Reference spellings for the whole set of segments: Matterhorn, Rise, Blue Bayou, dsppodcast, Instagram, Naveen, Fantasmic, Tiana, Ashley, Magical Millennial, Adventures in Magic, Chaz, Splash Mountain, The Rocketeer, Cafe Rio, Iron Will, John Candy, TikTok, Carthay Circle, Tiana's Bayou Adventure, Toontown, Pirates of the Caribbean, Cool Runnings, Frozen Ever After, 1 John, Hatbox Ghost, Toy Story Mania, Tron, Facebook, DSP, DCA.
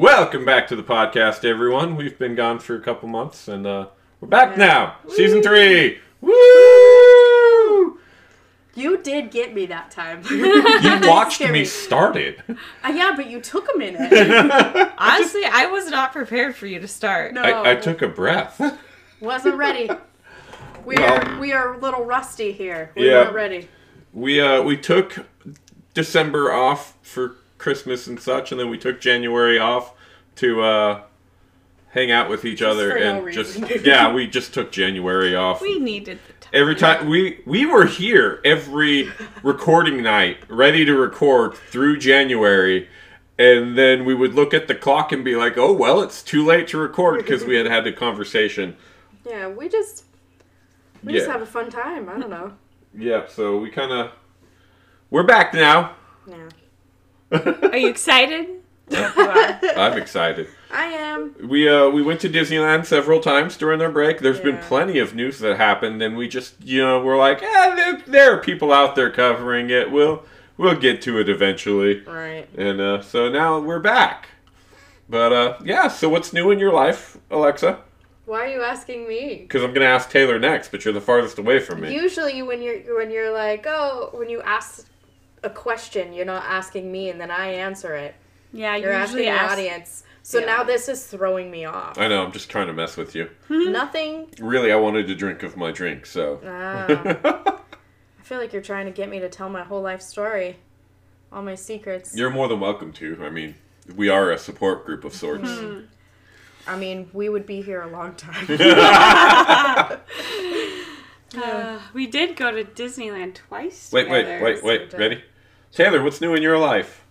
Welcome back to the podcast, everyone. We've been gone for a couple months, and we're back now. Woo! Season 3. Woo! You did get me that time. You watched me start it. Yeah, but you took a minute. Honestly, I was not prepared for you to start. No. I took a breath. Wasn't ready. We are a little rusty here. We weren't ready. We took December off for Christmas and such, and then we took January off to hang out with each other, and we just took January off. We needed the time. Every time we were here every recording night, ready to record through January, and then we would look at the clock and be like, "Oh well, it's too late to record," because we had a conversation. Yeah, we just have a fun time. I don't know. Yeah, so we're back now. Yeah. Are you excited? I'm excited. I am. We went to Disneyland several times during our break. There's been plenty of news that happened, and we just, we're like, there are people out there covering it. We'll get to it eventually. Right. And so now we're back. But so what's new in your life, Alexa? Why are you asking me? Because I'm going to ask Taylor next, but you're the farthest away from me. Usually when you're like, when you ask a question, you're not asking me, and then I answer it. Yeah, you're asking the audience. So now this is throwing me off. I know, I'm just trying to mess with you. Nothing. Really, I wanted to drink of my drink, so. I feel like you're trying to get me to tell my whole life story. All my secrets. You're more than welcome to. I mean, we are a support group of sorts. Mm-hmm. I mean, we would be here a long time. We did go to Disneyland twice. Wait. Ready? Taylor, what's new in your life?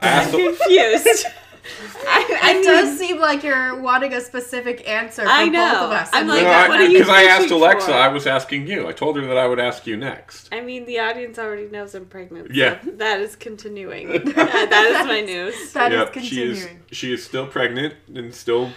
I'm confused. It does seem like you're wanting a specific answer from both of us. I'm like, what are you? Because I asked Alexa, I was asking you. I told her that I would ask you next. I mean, the audience already knows I'm pregnant. Yeah, so that is continuing. That is my news. That is continuing. She is still pregnant and still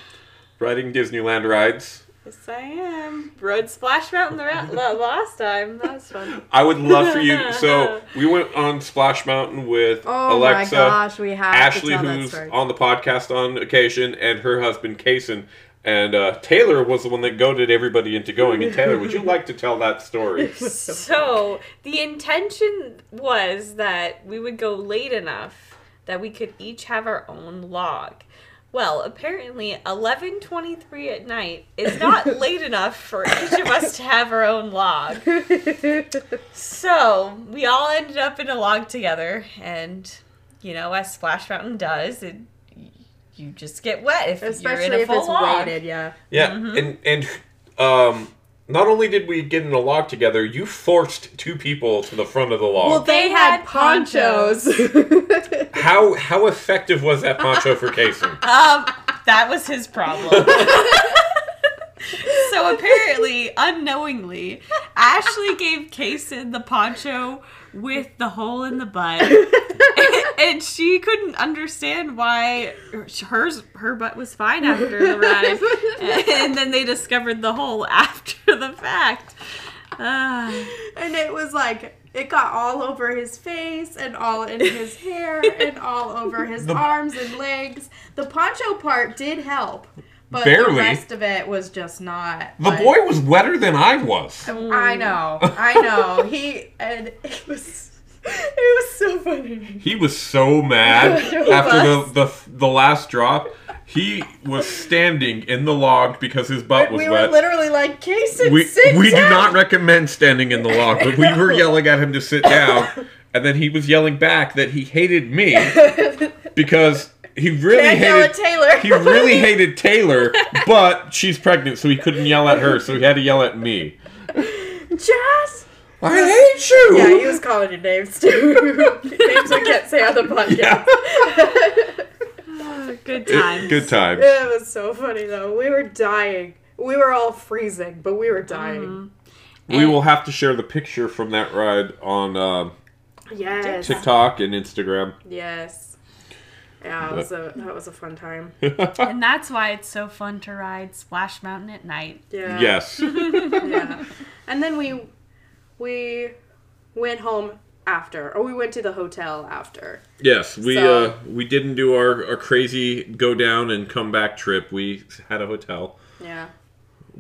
riding Disneyland rides. Yes, I am. Rode Splash Mountain last time. That was fun. I would love for you. So we went on Splash Mountain with Alexa, my gosh, we have Ashley, who's on the podcast on occasion, and her husband Kacen. And Taylor was the one that goaded everybody into going. And Taylor, would you like to tell that story? So the intention was that we would go late enough that we could each have our own log. Well, apparently 11:23 at night is not late enough for each of us to have our own log. So we all ended up in a log together, and as Splash Mountain does, you just get wet if especially you're in a full log. Weighted, yeah. Yeah, mm-hmm. and not only did we get in a log together, you forced two people to the front of the log. Well, they had ponchos. How effective was that poncho for Kacen? That was his problem. So apparently, unknowingly, Ashley gave Kacen the poncho with the hole in the butt, and she couldn't understand why her butt was fine after the ride, and then they discovered the hole after the fact. And it was like, it got all over his face, and all in his hair, and all over his arms and legs. The poncho part did help. But barely. The rest of it was just not. The boy was wetter than I was. I know. It was so funny. He was so mad after the last drop. He was standing in the log because his butt was wet. We were literally like, Kacen, sit down. We do not recommend standing in the log, but we were yelling at him to sit down, and then he was yelling back that he hated me because. He really hated Taylor, but she's pregnant, so he couldn't yell at her, so he had to yell at me. Jazz! I hate you! Yeah, he was calling you names, too. Names I can't say on the podcast. Yeah. Good times. Good times. It was so funny, though. We were dying. We were all freezing, but we were dying. Mm. We will have to share the picture from that ride on TikTok and Instagram. Yes. Yeah, that was a fun time. And that's why it's so fun to ride Splash Mountain at night. Yeah. Yes. Yeah. And then we went home after, or we went to the hotel after. Yes, we didn't do our crazy go down and come back trip. We had a hotel. Yeah.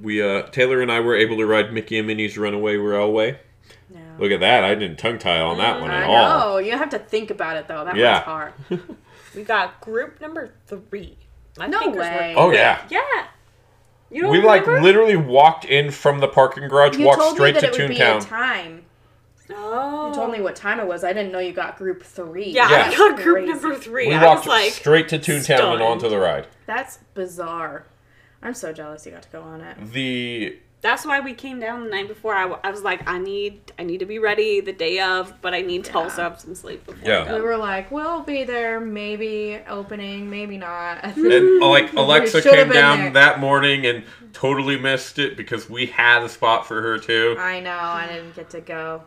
We Taylor and I were able to ride Mickey and Minnie's Runaway Railway. Yeah. Look at that! I didn't tongue tie on that one at all. No, you have to think about it though. That one's hard. We got group number 3. No way! Oh yeah. Yeah. You don't remember? Like literally walked in from the parking garage, walked straight to Toontown. You told me that it would be a time. Oh. You told me what time it was. I didn't know you got group 3. Yeah, yeah. I got group number 3. We walked straight to Toontown and onto the ride. That's bizarre. I'm so jealous you got to go on it. That's why we came down the night before. I was like, I need to be ready the day of, but I need to also have some sleep before. Yeah. We were like, we'll be there, maybe opening, maybe not. And like Alexa came down that morning and totally missed it because we had a spot for her too. I know, I didn't get to go.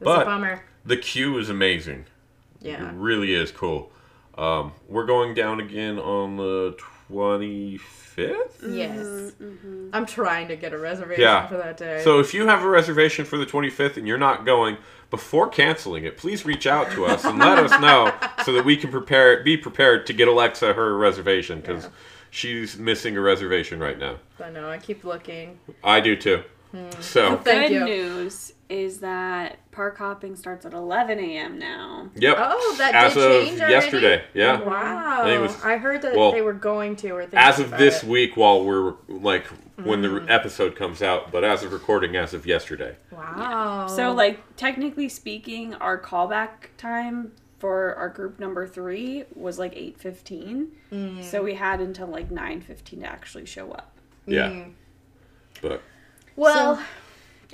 It was a bummer. The queue is amazing. Yeah. It really is cool. We're going down again on the 25th? Yes. Mm-hmm. I'm trying to get a reservation for that day. So if you have a reservation for the 25th and you're not going, before canceling it, please reach out to us and let us know so that we can be prepared to get Alexa her reservation because she's missing a reservation right now. I know. I keep looking. I do too. So the good news is that park hopping starts at 11 a.m. now. Yep. Oh, that did change already? Yesterday. Yeah. Wow. I heard that they were going to or as of this week, while we're like when the episode comes out, but as of recording, as of yesterday. Wow. Yeah. So, like technically speaking, our callback time for our group number 3 was like 8:15. Mm. So we had until like 9:15 to actually show up. Yeah. Mm. But. Well, so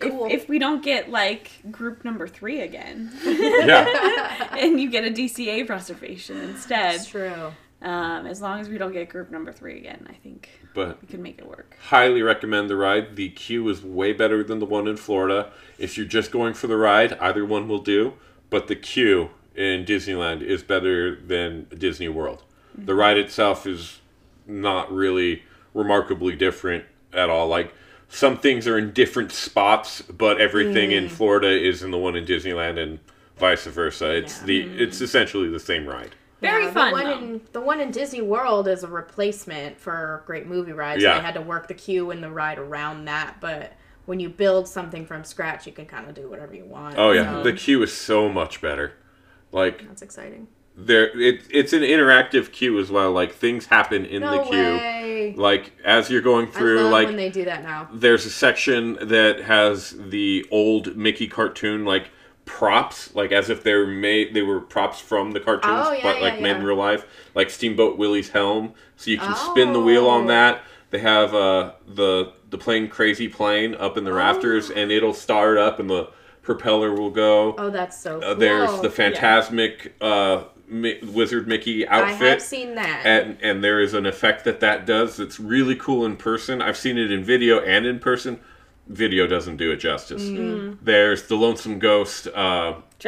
cool. if we don't get, like, group number 3 again, and you get a DCA reservation instead. That's true. As long as we don't get group number 3 again, I think we can make it work. Highly recommend the ride. The queue is way better than the one in Florida. If you're just going for the ride, either one will do. But the queue in Disneyland is better than Disney World. Mm-hmm. The ride itself is not really remarkably different at all. Like, some things are in different spots, but everything in Florida is in the one in Disneyland and vice versa. It's it's essentially the same ride. Very fun, the one in Disney World is a replacement for Great Movie Rides. Yeah. They had to work the queue and the ride around that, but when you build something from scratch, you can kind of do whatever you want. Oh, yeah. So. The queue is so much better. Like that's exciting. It's an interactive queue as well. Like things happen in the queue. Way. Like as you're going through, I love when they do that now. There's a section that has the old Mickey cartoon like props, like as if they were props from the cartoons, made in real life. Like Steamboat Willie's helm, so you can spin the wheel on that. They have the plane Crazy Plane up in the rafters, and it'll start up and the propeller will go. Oh, that's so cool. There's the Fantasmic. Wizard Mickey outfit. I have seen that. And there is an effect that does that's really cool in person. I've seen it in video and in person. Video doesn't do it justice. Mm. There's the Lonesome Ghost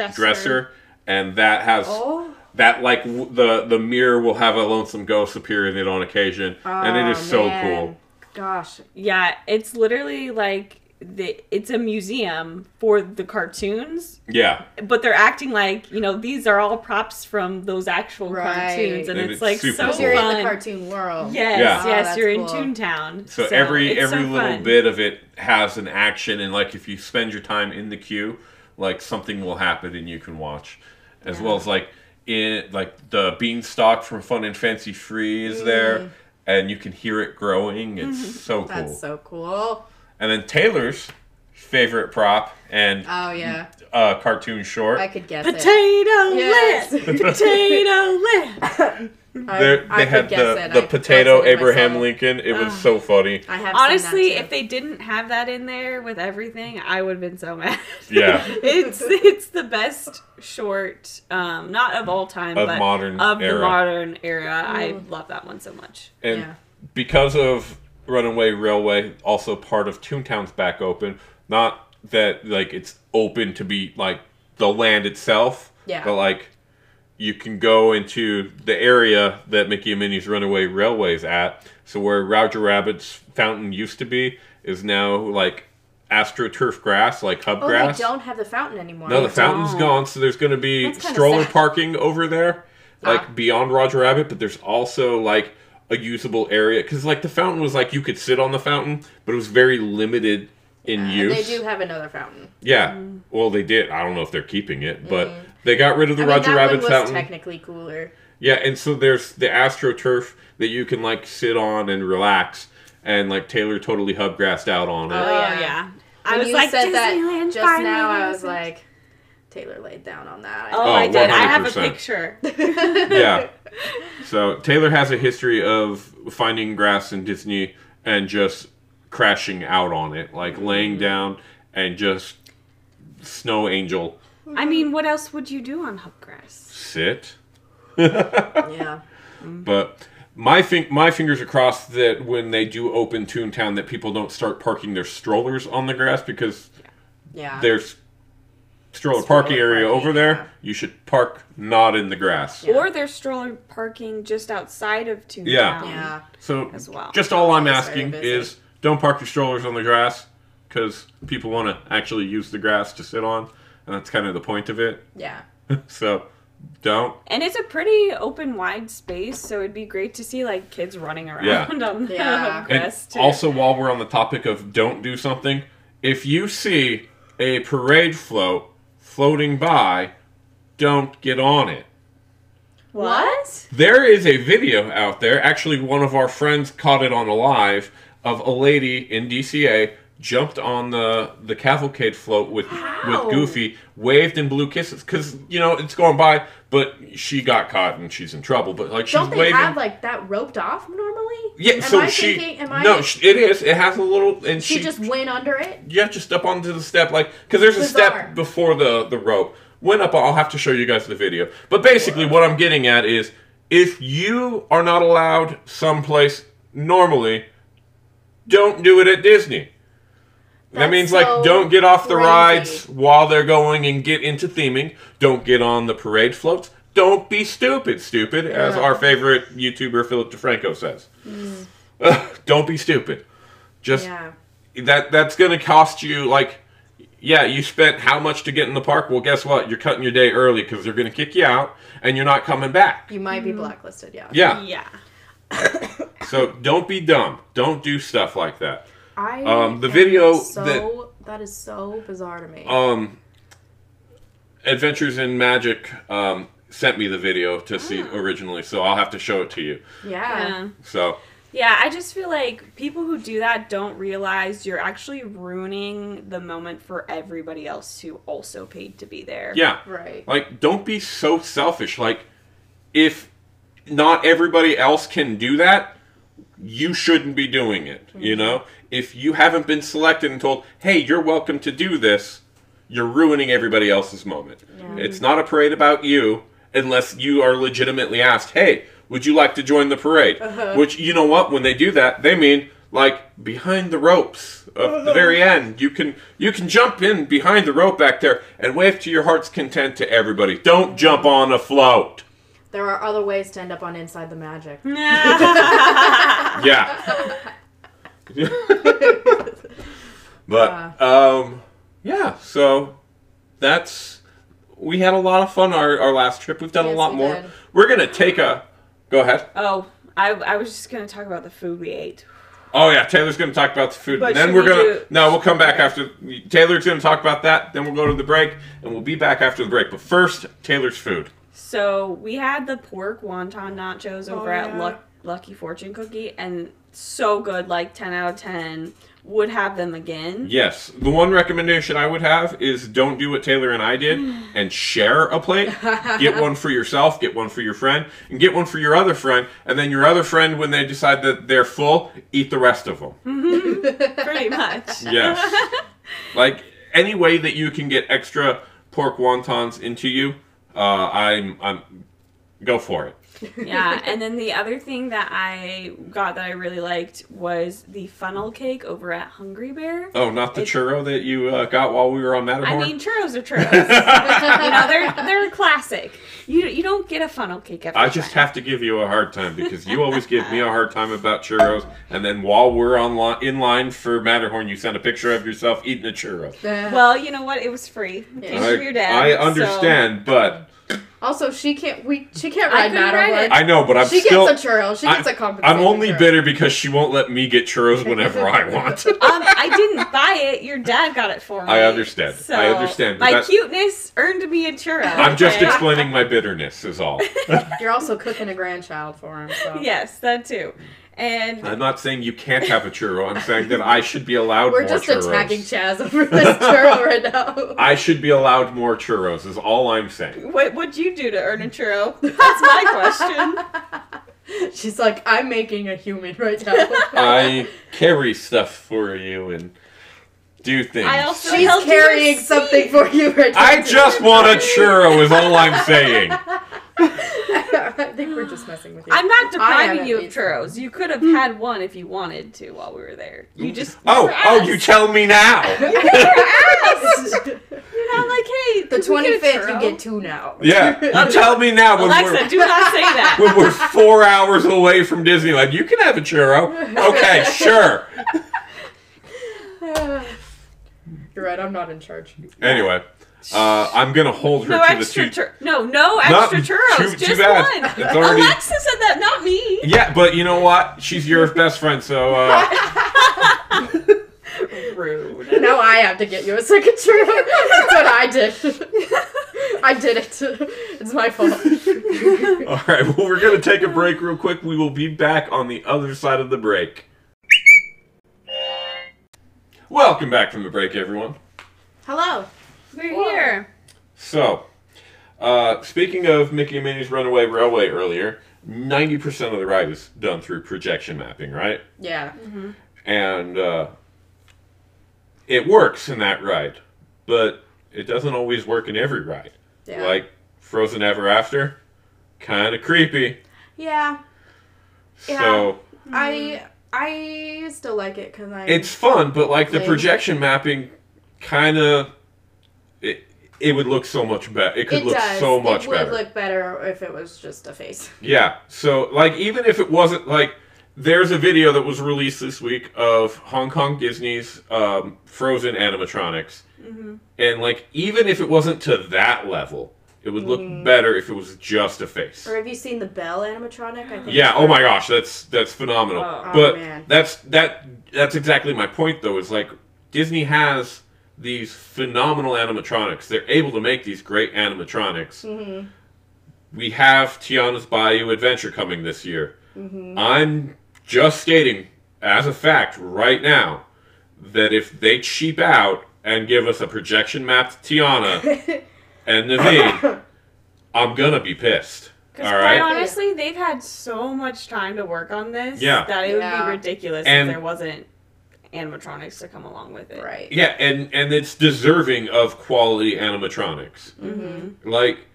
dresser. And that has... Oh. That, like, the mirror will have a Lonesome Ghost appear in it on occasion. Oh, and it is so cool. Gosh. Yeah, it's literally like... it's a museum for the cartoons. Yeah. But they're acting like, these are all props from those actual cartoons. And it's like so cool. You're in the cartoon world. Yes, you're cool. In Toontown. So every little bit of it has an action. And, like, if you spend your time in the queue, like, something will happen and you can watch. As well as, like, the beanstalk from Fun and Fancy Free is there. And you can hear it growing. It's so cool. That's so cool. And then Taylor's favorite prop and cartoon short. I could guess it. Potato Land! Potato Land! They had the potato Abraham Lincoln. It was so funny. Honestly, if they didn't have that in there with everything, I would have been so mad. Yeah. it's the best short, not of all time, but the modern era. Ooh. I love that one so much. And because of... Runaway Railway, also part of Toontown's back open. Not that, like, it's open to be, like, the land itself. Yeah. But, like, you can go into the area that Mickey and Minnie's Runaway Railway is at. So where Roger Rabbit's fountain used to be is now, like, astroturf grass, like hub grass. They don't have the fountain anymore. No, the fountain's gone, so there's going to be stroller parking over there, like beyond Roger Rabbit, but there's also like a usable area. Because like the fountain was like you could sit on the fountain, but it was very limited in use. And they do have another fountain. Yeah. Mm. Well, they did. I don't know if they're keeping it, but they got rid of the Roger Rabbit fountain. I mean, that one was technically cooler. Yeah, and so there's the astroturf that you can like sit on and relax, and like Taylor totally hubgrassed out on it. Oh yeah. When I was like, said Disneyland that just now, I was like, Taylor laid down on that. Oh, I did. 100%. I have a picture. Yeah. So Taylor has a history of finding grass in Disney and just crashing out on it, like laying down and just snow angel. I mean, what else would you do on hubgrass? Sit. Yeah. But my fingers are crossed that when they do open Toontown that people don't start parking their strollers on the grass, because there's stroller parking area over there. Yeah. You should park not in the grass. Yeah. Or there's stroller parking just outside of Toontown. Yeah. So as well. Just all I'm asking is don't park your strollers on the grass, because people want to actually use the grass to sit on, and that's kind of the point of it. Yeah. So... Don't. And it's a pretty open, wide space, so it'd be great to see like kids running around on the grass too. Also, while we're on the topic of don't do something, if you see a parade float floating by, don't get on it. What? There is a video out there. Actually, one of our friends caught it on a live of a lady in DCA jumped on the cavalcade float with Goofy, waved and blew kisses, because you know it's going by, but she got caught and she's in trouble. But like, don't she's they waving. Have like that roped off normally? Yeah, am so I she thinking, am I no, it is. It has a little, and she just went under it. Yeah, just up onto the step, like because there's a step before the rope. Went up. I'll have to show you guys the video. But basically, what I'm getting at is, if you are not allowed someplace normally, don't do it at Disney. That means, like, don't get off the rides while they're going and get into theming. Don't get on the parade floats. Don't be stupid, as our favorite YouTuber Philip DeFranco says. Mm. Don't be stupid. Just, that's going to cost you, like, you spent how much to get in the park? Well, guess what? You're cutting your day early because they're going to kick you out and you're not coming back. You might be blacklisted, Yeah. So don't be dumb. Don't do stuff like that. The video that is so bizarre to me. Adventures in Magic sent me the video to see originally, so I'll have to show it to you. Yeah. So. Yeah, I just feel like people who do that don't realize you're actually ruining the moment for everybody else who also paid to be there. Yeah. Right. Like, don't be so selfish. Like, if not everybody else can do that, you shouldn't be doing it, you know? If you haven't been selected and told, hey, you're welcome to do this, you're ruining everybody else's moment. Yeah. It's not a parade about you unless you are legitimately asked, hey, would you like to join the parade? Uh-huh. Which, you know what, when they do that, they mean, like, behind the ropes at the very end. You can jump in behind the rope back there and wave to your heart's content to everybody. Don't jump on a float. There are other ways to end up on Inside the Magic. But, so we had a lot of fun our last trip. We've done a lot more. We're going to take go ahead. Oh, I was just going to talk about the food we ate. Oh, yeah, Taylor's going to talk about the food. But then we'll come back after. Taylor's going to talk about that. Then we'll go to the break, and we'll be back after the break. But first, Taylor's food. So we had the pork wonton nachos over at Lucky Fortune Cookie, and so good, like 10 out of 10. Would have them again. Yes. The one recommendation I would have is don't do what Taylor and I did and share a plate. Get one for yourself, get one for your friend, and get one for your other friend, and then your other friend, when they decide that they're full, eat the rest of them. Mm-hmm. Pretty much. Yes. Like, any way that you can get extra pork wontons into you, I'm Go for it. Yeah, and then the other thing that I got that I really liked was the funnel cake over at Hungry Bear. Oh, not the churro that you got while we were on Matterhorn? I mean, churros are churros. You know, they're a classic. You don't get a funnel cake every time. I just have to give you a hard time because you always give me a hard time about churros, and then while we're in line for Matterhorn, you send a picture of yourself eating a churro. Well, you know what? It was free. It came from your dad. I understand, but... Also, she can't ride Matterhorn. I know, but I'm still... She gets a churro. She gets a compensation. I'm only bitter because she won't let me get churros whenever I want. I didn't buy it. Your dad got it for me. I understand. So I understand. My cuteness earned me a churro. I'm just explaining my bitterness is all. You're also cooking a grandchild for him. So. Yes, that too. And I'm not saying you can't have a churro. I'm saying that I should be allowed more churros. We're just attacking Chaz over this churro right now. I should be allowed more churros is all I'm saying. What would you do to earn a churro? That's my question. She's like, I'm making a human right now. I carry stuff for you and do things. She's carrying something for you right now. I just want a churro is all I'm saying. I think we're just messing with you. I'm not depriving you of churros. You could have had one if you wanted to while we were there. You just you tell me now. You never asked. You're not like, hey, the 25th you get two now. Yeah, you tell me now. When Alexa, do not say that. When we're 4 hours away from Disneyland, you can have a churro. Okay, sure. You're right. I'm not in charge. Anyway. I'm going to hold her to the two. No extra churros. Just one. It's already... Alexa said that, not me. Yeah, but you know what? She's your best friend, so... Rude. Now I have to get you a second churro. That's what I did. I did it. It's my fault. All right, well, we're going to take a break real quick. We will be back on the other side of the break. Welcome back from the break, everyone. Hello. We're here. So, speaking of Mickey and Minnie's Runaway Railway earlier, 90% of the ride is done through projection mapping, right? Yeah. Mm-hmm. And it works in that ride, but it doesn't always work in every ride. Yeah. Like Frozen Ever After, kind of creepy. Yeah. So I still like it because it's fun, but like the projection mapping kind of... It would look so much better. It could look so much better. It would look better if it was just a face. Yeah. So, like, even if it wasn't, like, there's a video that was released this week of Hong Kong Disney's Frozen animatronics. Mm-hmm. And, like, even if it wasn't to that level, it would look better if it was just a face. Or have you seen the Belle animatronic? I think oh my gosh. That's phenomenal. Oh, but that's exactly my point, though, is, like, Disney has... these phenomenal animatronics. They're able to make these great animatronics. Mm-hmm. We have Tiana's Bayou Adventure coming this year. Mm-hmm. I'm just stating as a fact right now that if they cheap out and give us a projection map to Tiana and Naveen, I'm going to be pissed. Because quite honestly, they've had so much time to work on this that it would be ridiculous if there wasn't animatronics to come along with it. Right. Yeah, and it's deserving of quality animatronics. Mm-hmm. Like,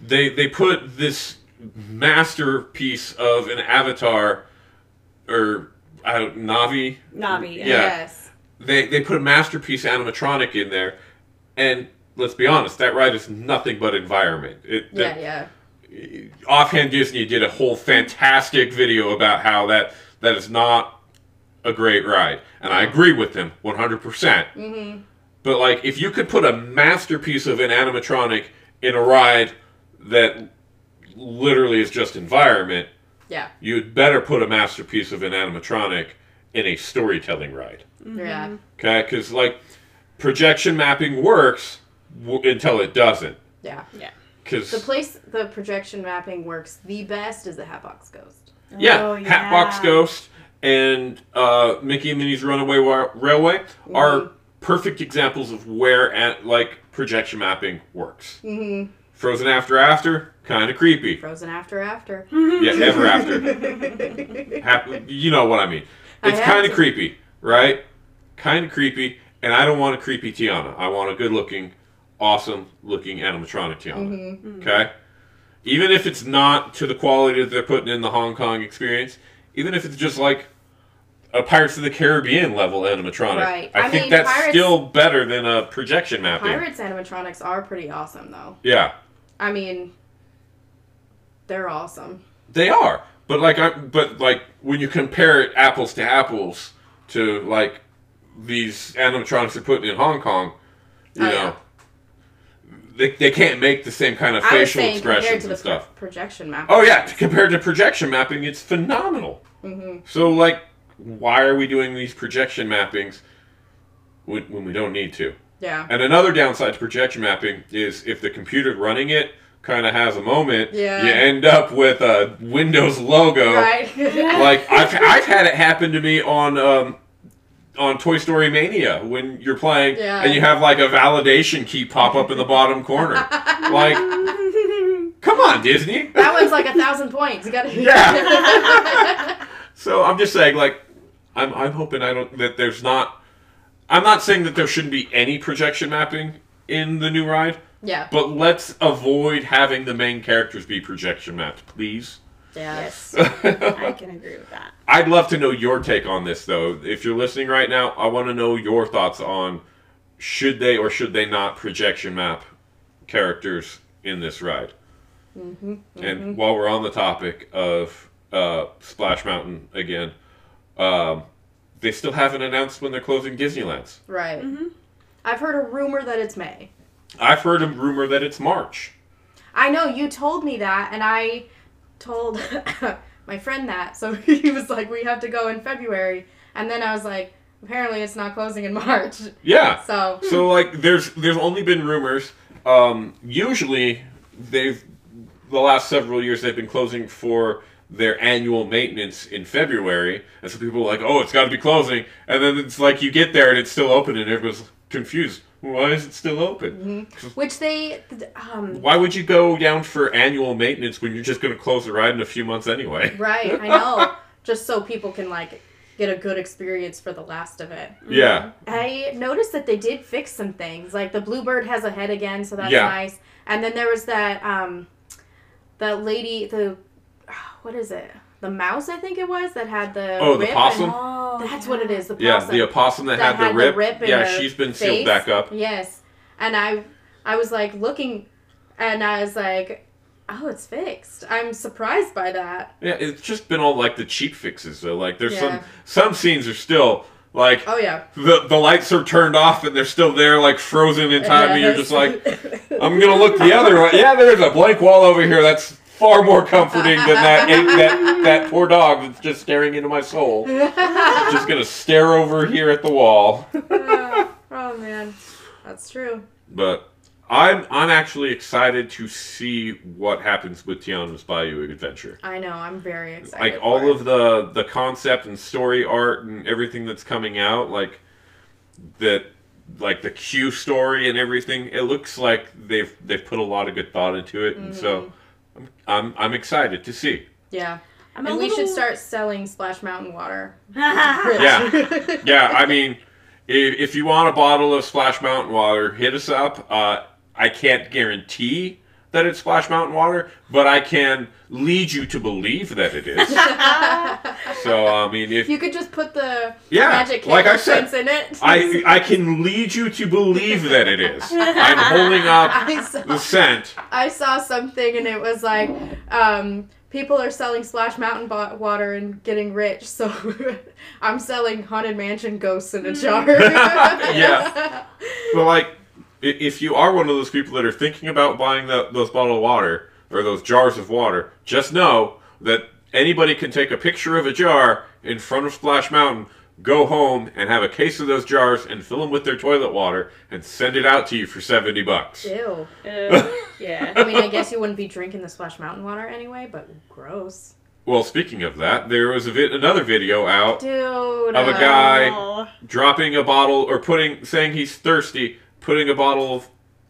they put this masterpiece of an avatar, or, I don't Navi? Navi, yes. They put a masterpiece animatronic in there, and let's be honest, that ride is nothing but environment. Offhand Disney did a whole fantastic video about how that is not a great ride, and I agree with them 100%. Mm-hmm. But like, if you could put a masterpiece of an animatronic in a ride that literally is just environment, you'd better put a masterpiece of an animatronic in a storytelling ride. Mm-hmm. Yeah. Okay, because like projection mapping works until it doesn't. Yeah. Yeah. Because the place the projection mapping works the best is the Hatbox Ghost. Hatbox Ghost. And Mickey and Minnie's Runaway Railway are perfect examples of where projection mapping works. Mm-hmm. Frozen After, kind of creepy. Frozen After. Yeah, Ever After. You know what I mean. It's kind of creepy, right? Kind of creepy, and I don't want a creepy Tiana. I want a good-looking, awesome-looking animatronic Tiana. Mm-hmm. Okay? even if it's not to the quality that they're putting in the Hong Kong experience, even if it's just like a Pirates of the Caribbean level animatronic, right. I think that's still better than a projection mapping. Pirates animatronics are pretty awesome, though. Yeah. I mean, they're awesome. They are, but like when you compare it apples to apples to like these animatronics they're putting in Hong Kong, you know. They can't make the same kind of facial expressions and stuff. Projection mapping. Oh yeah, compared to projection mapping, it's phenomenal. Mm-hmm. So like, why are we doing these projection mappings when we don't need to? Yeah. And another downside to projection mapping is if the computer running it kind of has a moment, yeah, you end up with a Windows logo. Right. Like I've had it happen to me on Toy Story Mania when you're playing, yeah, and you have like a validation key pop up in the bottom corner. Like, come on, Disney. That one's like 1,000 points. You gotta. Yeah. So I'm just saying, like, I'm hoping I'm not saying that there shouldn't be any projection mapping in the new ride. Yeah. But let's avoid having the main characters be projection mapped, please. Yes. I can agree with that. I'd love to know your take on this, though. If you're listening right now, I want to know your thoughts on should they or should they not projection map characters in this ride. Mm-hmm, mm-hmm. And while we're on the topic of Splash Mountain again, they still haven't announced when they're closing Disneyland's. Right. Mm-hmm. I've heard a rumor that it's May. I've heard a rumor that it's March. I know. You told me that, and I told my friend that, so he was like, we have to go in February, and then I was like, apparently it's not closing in March. Yeah. So like there's only been rumors. Usually the last several years they've been closing for their annual maintenance in February, and so people are like, oh, it's got to be closing, and then it's like you get there and it's still open and everyone's confused. Why is it still open? Mm-hmm. Which they... why would you go down for annual maintenance when you're just going to close the ride in a few months anyway? Right, I know. Just so people can, like, get a good experience for the last of it. Yeah. I noticed that they did fix some things. Like, the Bluebird has a head again, so that's nice. And then there was that, that lady, what is it? The mouse, I think it was, that had the rip. The possum? That's what it is, the possum. Yeah, the opossum that had the rip. Yeah, she's been sealed back up. Yes. And I was, like, looking, and I was like, oh, it's fixed. I'm surprised by that. Yeah, it's just been all, like, the cheap fixes, though. Like, there's some scenes are still, like, oh, yeah, the lights are turned off, and they're still there, like, frozen in time, and you're just like, I'm going to look the other way. Yeah, there's a blank wall over here that's far more comforting than that poor dog that's just staring into my soul. I'm just gonna stare over here at the wall. Oh man, that's true. But I'm actually excited to see what happens with Tiana's Bayou Adventure. I know, I'm very excited. Like all of the concept and story art and everything that's coming out, like the Q story and everything. It looks like they've put a lot of good thought into it, and so. I'm excited to see. Yeah. We should start selling Splash Mountain water. Yeah. Yeah, I mean, if you want a bottle of Splash Mountain water, hit us up. I can't guarantee that it's Splash Mountain water, but I can lead you to believe that it is. So, I mean, if you could just put the magic incense in it. I can lead you to believe that it is. I'm holding up the scent. I saw something and it was like, people are selling Splash Mountain water and getting rich, so I'm selling Haunted Mansion ghosts in a jar. Yeah. But like, if you are one of those people that are thinking about buying those bottle of water, or those jars of water, just know that anybody can take a picture of a jar in front of Splash Mountain, go home, and have a case of those jars, and fill them with their toilet water, and send it out to you for $70. Ew. Yeah. I mean, I guess you wouldn't be drinking the Splash Mountain water anyway, but gross. Well, speaking of that, there was another video out of a guy dropping a bottle, or saying he's thirsty, putting a bottle of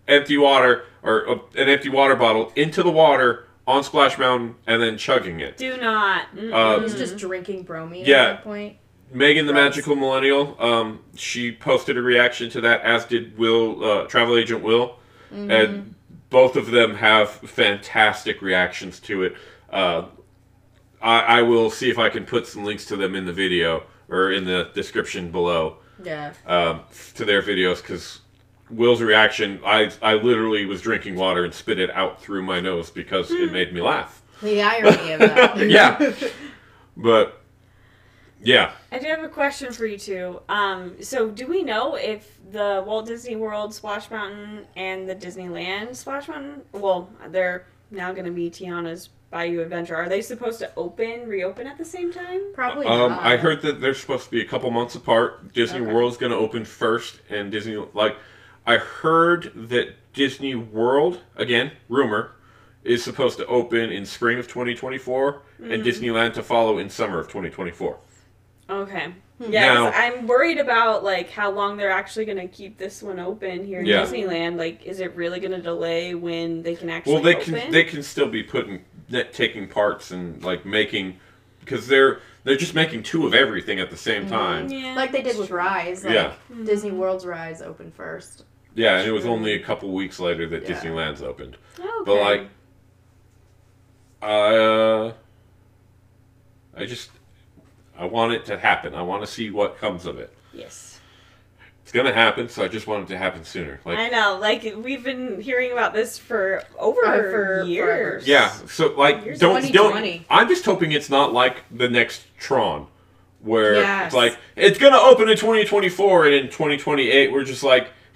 empty water, or an empty water bottle, into the water on Splash Mountain and then chugging it. Do not. He's just drinking bromine at that point. Megan, the Magical Millennial, she posted a reaction to that, as did Travel Agent Will. Mm-hmm. And Both of them have fantastic reactions to it. I will see if I can put some links to them in the video or in the description below. Yeah. To their videos, because Will's reaction, I literally was drinking water and spit it out through my nose because it made me laugh. The irony of that. Yeah. But, yeah. I do have a question for you two. So do we know if the Walt Disney World Splash Mountain and the Disneyland Splash Mountain, well, they're now going to be Tiana's Bayou Adventure, are they supposed to reopen at the same time? Probably not. I heard that they're supposed to be a couple months apart. Disney World's going to open first, and Disney, I heard that Disney World, again, rumor, is supposed to open in spring of 2024, and Disneyland to follow in summer of 2024. Okay. Yeah, now, I'm worried about, how long they're actually going to keep this one open here in Disneyland. Is it really going to delay when they can actually open? Well, they can still be taking parts and, making, because they're just making two of everything at the same time. Yeah. Like they did with Rise. Disney World's Rise opened first. Yeah, and it was only a couple weeks later that Disneyland's opened. Oh, okay. But, I want it to happen. I want to see what comes of it. Yes. It's going to happen, so I just want it to happen sooner. I know. We've been hearing about this for over years. Yeah. So, don't. I'm just hoping it's not like the next Tron, where it's it's going to open in 2024, and in 2028, we're just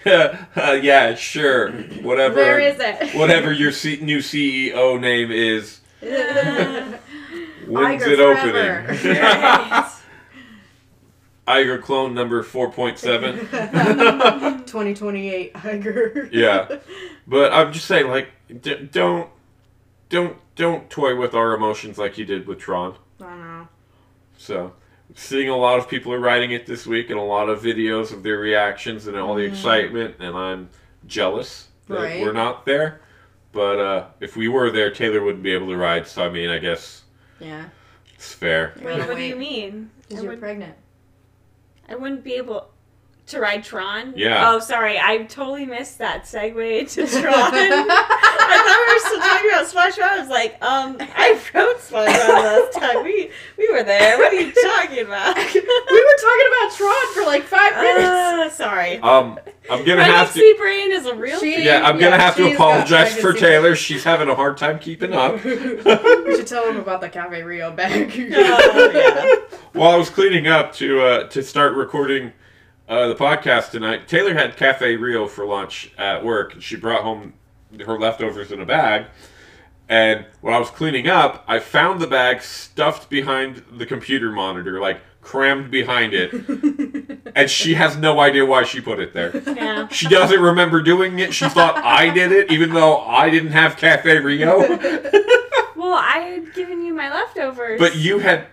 yeah, sure, whatever. Where is it? Whatever your new CEO name is. When's it opening? Iger clone number 4.7. 2028 Iger. Yeah, but I'm just saying, don't toy with our emotions like you did with Tron. I know. So, seeing a lot of people are writing it this week, and a lot of videos of their reactions and all the excitement, and I'm jealous that we're not there. But if we were there, Taylor wouldn't be able to ride. So I mean, I guess. Yeah. It's fair. Wait, what do you mean? Because you're pregnant. I wouldn't be able to ride Tron? Yeah. Oh, sorry. I totally missed that segue to Tron. I thought we were still talking about Splash Mountain. I was like, I rode Splash Mountain last time. We were there. What are you talking about? We were talking about Tron for 5 minutes. Sorry. I'm going to have to... pregnancy brain is a real thing. Yeah, I'm going to have to apologize for Taylor. She's having a hard time keeping up. We should tell him about the Cafe Rio bag. While I was cleaning up to start recording the podcast tonight, Taylor had Cafe Rio for lunch at work. And she brought home her leftovers in a bag. And when I was cleaning up, I found the bag stuffed behind the computer monitor, crammed behind it. And she has no idea why she put it there. Yeah. She doesn't remember doing it. She thought I did it, even though I didn't have Cafe Rio. Well, I had given you my leftovers. But you had,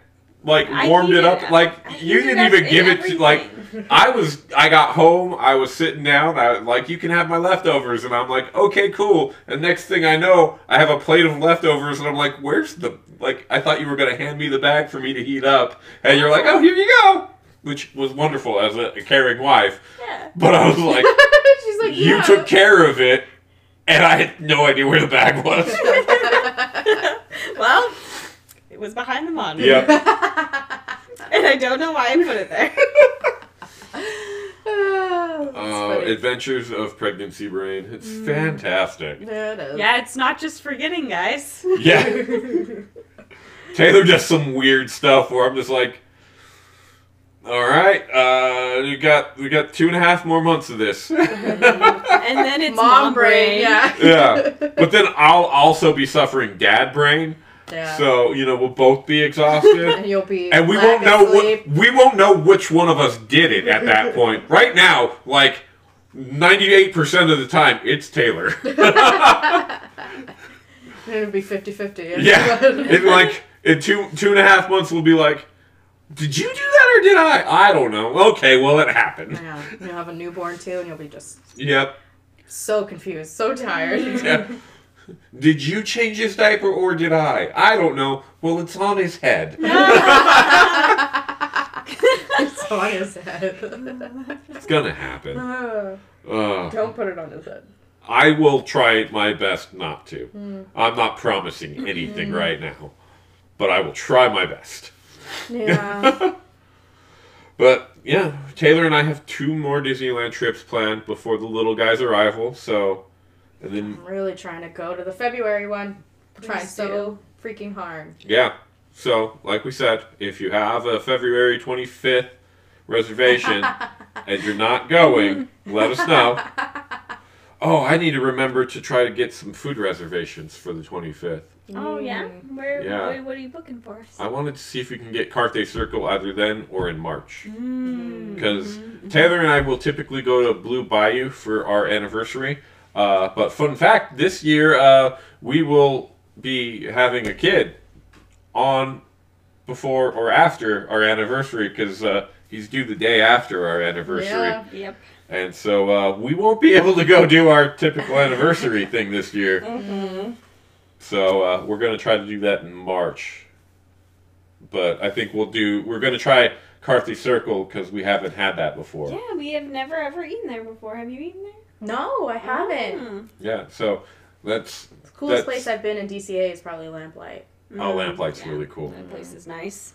warmed it up. You didn't even give it to, I got home, I was sitting down, I was you can have my leftovers, and I'm okay, cool. And next thing I know, I have a plate of leftovers, and I'm where's the, I thought you were going to hand me the bag for me to heat up, and you're oh, here you go, which was wonderful as a caring wife. Yeah. But I was she's you took care of it, and I had no idea where the bag was. Well, it was behind the monitor. Yep. And I don't know why I put it there. Adventures of Pregnancy Brain. It's fantastic. Yeah, it is. Yeah, it's not just forgetting, guys. Yeah. Taylor does some weird stuff where I'm just all right, we got 2.5 more months of this. And then it's mom brain. Yeah. But then I'll also be suffering dad brain. Yeah. So, we'll both be exhausted. And you'll be we won't know which one of us did it at that point. Right now, 98% of the time, it's Taylor. It'll be 50-50. Yeah. In 2.5 months, we'll be did you do that or did I? I don't know. Okay, well, it happened. Yeah. You'll have a newborn, too, and you'll be just... Yep. So confused. So tired. Yeah. Did you change his diaper or did I? I don't know. Well, it's on his head. It's on his head. It's gonna happen. Don't put it on his head. I will try my best not to. I'm not promising anything right now, but I will try my best. Yeah. But yeah, Taylor and I have 2 more Disneyland trips planned before the little guy's arrival. So, and then I'm really trying to go to the February one. I'm trying so freaking hard. Yeah. So, like we said, if you have a February 25th reservation and you're not going, let us know. Oh, I need to remember to try to get some food reservations for the 25th. Oh, yeah? What are you booking for? I wanted to see if we can get Carthay Circle either then or in March. Because Taylor and I will typically go to Blue Bayou for our anniversary. But fun fact, this year we will be having a kid on before or after our anniversary because he's due the day after our anniversary. Yeah. Yep. And so we won't be able to go do our typical anniversary thing this year. Mm-hmm. So we're going to try to do that in March. But I think we're going to try Carthay Circle because we haven't had that before. Yeah, we have never ever eaten there before. Have you eaten there? No, I haven't. Yeah, so that's the coolest place I've been in DCA is probably Lamplight. Oh, Lamplight's really cool. That place is nice.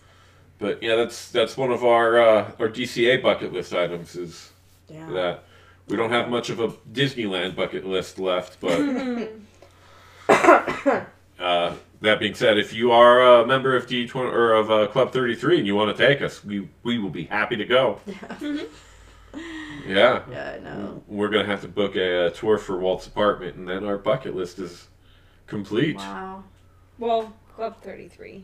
But yeah, that's one of our DCA bucket list items is that. We don't have much of a Disneyland bucket list left, but that being said, if you are a member of D20 or of Club 33 and you want to take us, we will be happy to go. Yeah. Yeah, I know. We're gonna have to book a tour for Walt's apartment, and then our bucket list is complete. Wow. Well, Club 33.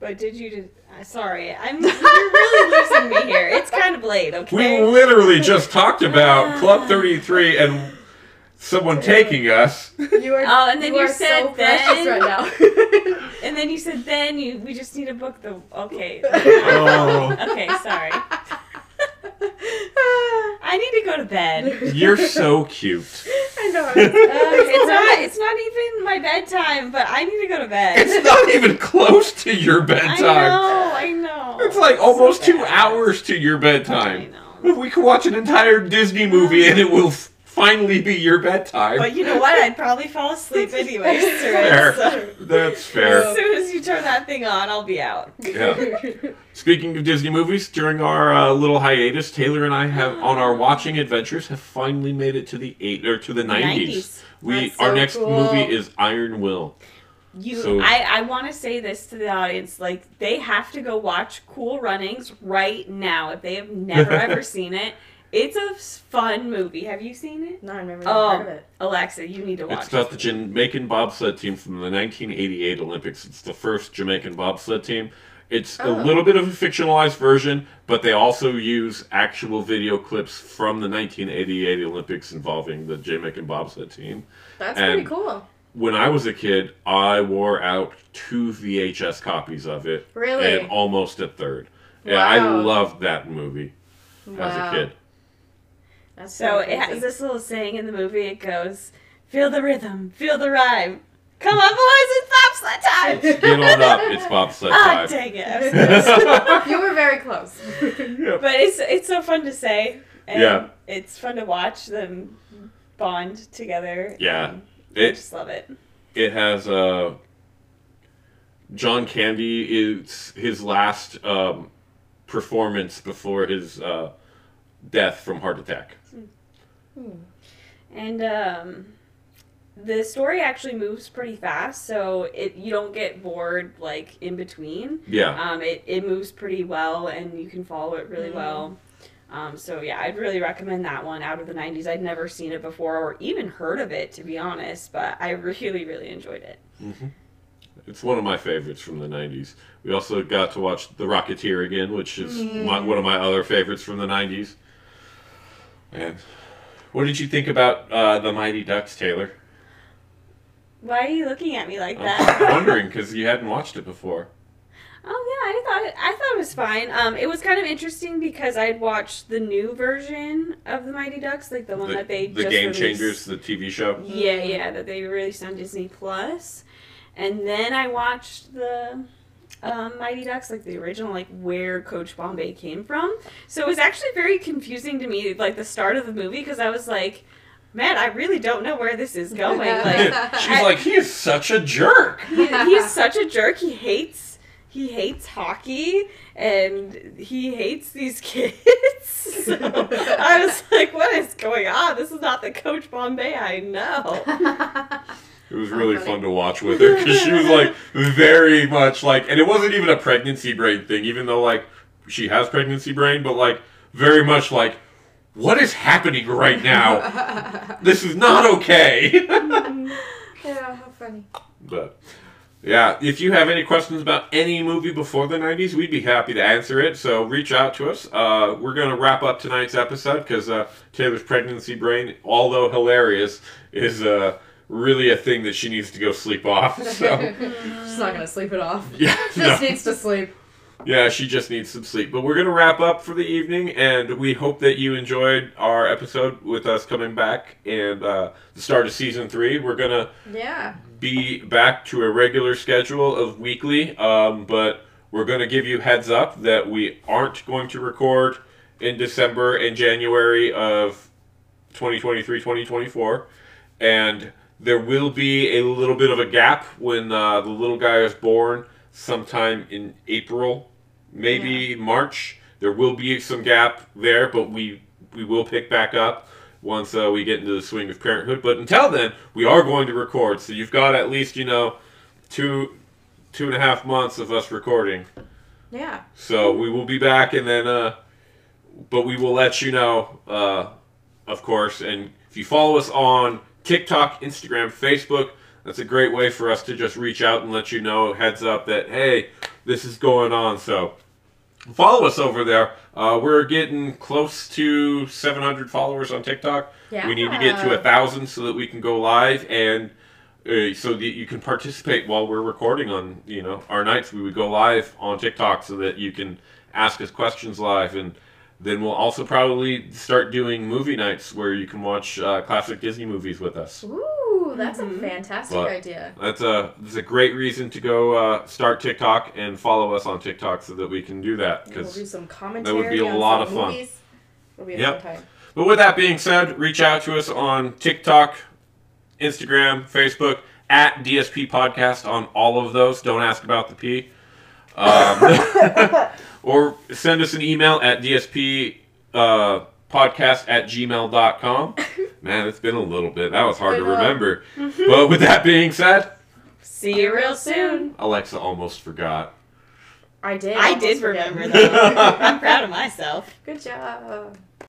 But did you just... sorry, you're really losing me here. It's kind of late, okay? We literally just talked about Club 33 and someone taking us. You are, oh, and then you said so then... right now. And then you said then we just need to book the... Okay. Oh. Okay, sorry. I need to go to bed. You're so cute. I know. It's not even my bedtime, but I need to go to bed. It's not even close to your bedtime. I know. It's like almost 2 hours to your bedtime. I know. We could watch an entire Disney movie and it will finally be your bedtime. But you know what? I'd probably fall asleep anyway. That's fair. As soon as you turn that thing on, I'll be out. Yeah. Speaking of Disney movies, during our little hiatus, Taylor and I have on our watching adventures have finally made it to the 90s. Our next movie is Iron Will. I want to say this to the audience, like they have to go watch Cool Runnings right now if they have never ever seen it. It's a fun movie. Have you seen it? No, I remember never heard of it. Alexa, you need to watch it. It's about the Jamaican bobsled team from the 1988 Olympics. It's the first Jamaican bobsled team. It's a little bit of a fictionalized version, but they also use actual video clips from the 1988 Olympics involving the Jamaican bobsled team. That's pretty cool. When I was a kid, I wore out 2 VHS copies of it. Really? And almost a third. Wow. Yeah, I loved that movie as a kid. That's so it has this little saying in the movie. It goes, "Feel the rhythm, feel the rhyme. Come on, boys, it's bobsled time." Get on up, it's bobsled time. Oh, dang it! I was you were very close. Yeah. But it's so fun to say, and it's fun to watch them bond together. Yeah, I just love it. It has John Candy is his last performance before his death from heart attack. And the story actually moves pretty fast, so you don't get bored like in between. It moves pretty well and you can follow it really well. So yeah, I'd really recommend that one. Out of the 90s, I'd never seen it before or even heard of it, to be honest, but I really enjoyed it. It's one of my favorites from the 90s. We also got to watch The Rocketeer again, which is one of my other favorites from the 90s. And what did you think about The Mighty Ducks, Taylor? Why are you looking at me like that? I'm wondering, because you hadn't watched it before. Oh, yeah, I thought it was fine. It was kind of interesting because I'd watched the new version of The Mighty Ducks, like the one that they just released. The Game Changers, the TV show? Yeah, that they released on Disney+. And then I watched the Mighty Ducks, like the original, like where Coach Bombay came from. So it was actually very confusing to me, like the start of the movie, because I was like, man, I really don't know where this is going. Like, she's like, he's such a jerk. He's such a jerk. He hates hockey, and he hates these kids. So I was like, what is going on? This is not the Coach Bombay I know. It was really fun to watch with her, because she was, like, very much, like, and it wasn't even a pregnancy brain thing, even though, like, she has pregnancy brain, but, like, very much, like, what is happening right now? This is not okay. Yeah, how funny. But... yeah, if you have any questions about any movie before the 90s, we'd be happy to answer it, so reach out to us. We're going to wrap up tonight's episode because Taylor's pregnancy brain, although hilarious, is really a thing that she needs to go sleep off. So. She's not going to sleep it off. Yeah, just needs to sleep. Yeah, she just needs some sleep. But we're going to wrap up for the evening, and we hope that you enjoyed our episode with us coming back and the start of Season 3. We're going to... yeah. Be back to a regular schedule of weekly, but we're going to give you heads up that we aren't going to record in December and January of 2023-2024, and there will be a little bit of a gap when the little guy is born sometime in April, maybe March. There will be some gap there, but we will pick back up once we get into the swing of parenthood. But until then, we are going to record. So you've got at least, you know, two and a half months of us recording. Yeah. So we will be back, and then, but we will let you know, of course. And if you follow us on TikTok, Instagram, Facebook, that's a great way for us to just reach out and let you know, heads up, that, hey, this is going on. So follow us over there. We're getting close to 700 followers on TikTok. Yeah. We need to get to 1,000 so that we can go live, and so that you can participate while we're recording on, you know, our nights. We would go live on TikTok so that you can ask us questions live, and then we'll also probably start doing movie nights where you can watch classic Disney movies with us. Ooh, that's a fantastic idea. That's a great reason to go start TikTok and follow us on TikTok so that we can do that. We'll do some commentary. That would be a lot of fun. Movies. It'll be a fun time. But with that being said, reach out to us on TikTok, Instagram, Facebook, at DSP Podcast on all of those. Don't ask about the P. Or send us an email at dsppodcast@gmail.com. Man, it's been a little bit. That was hard to remember. Mm-hmm. But with that being said, see you real soon. Alexa almost forgot. I did. I did remember that. I'm proud of myself. Good job.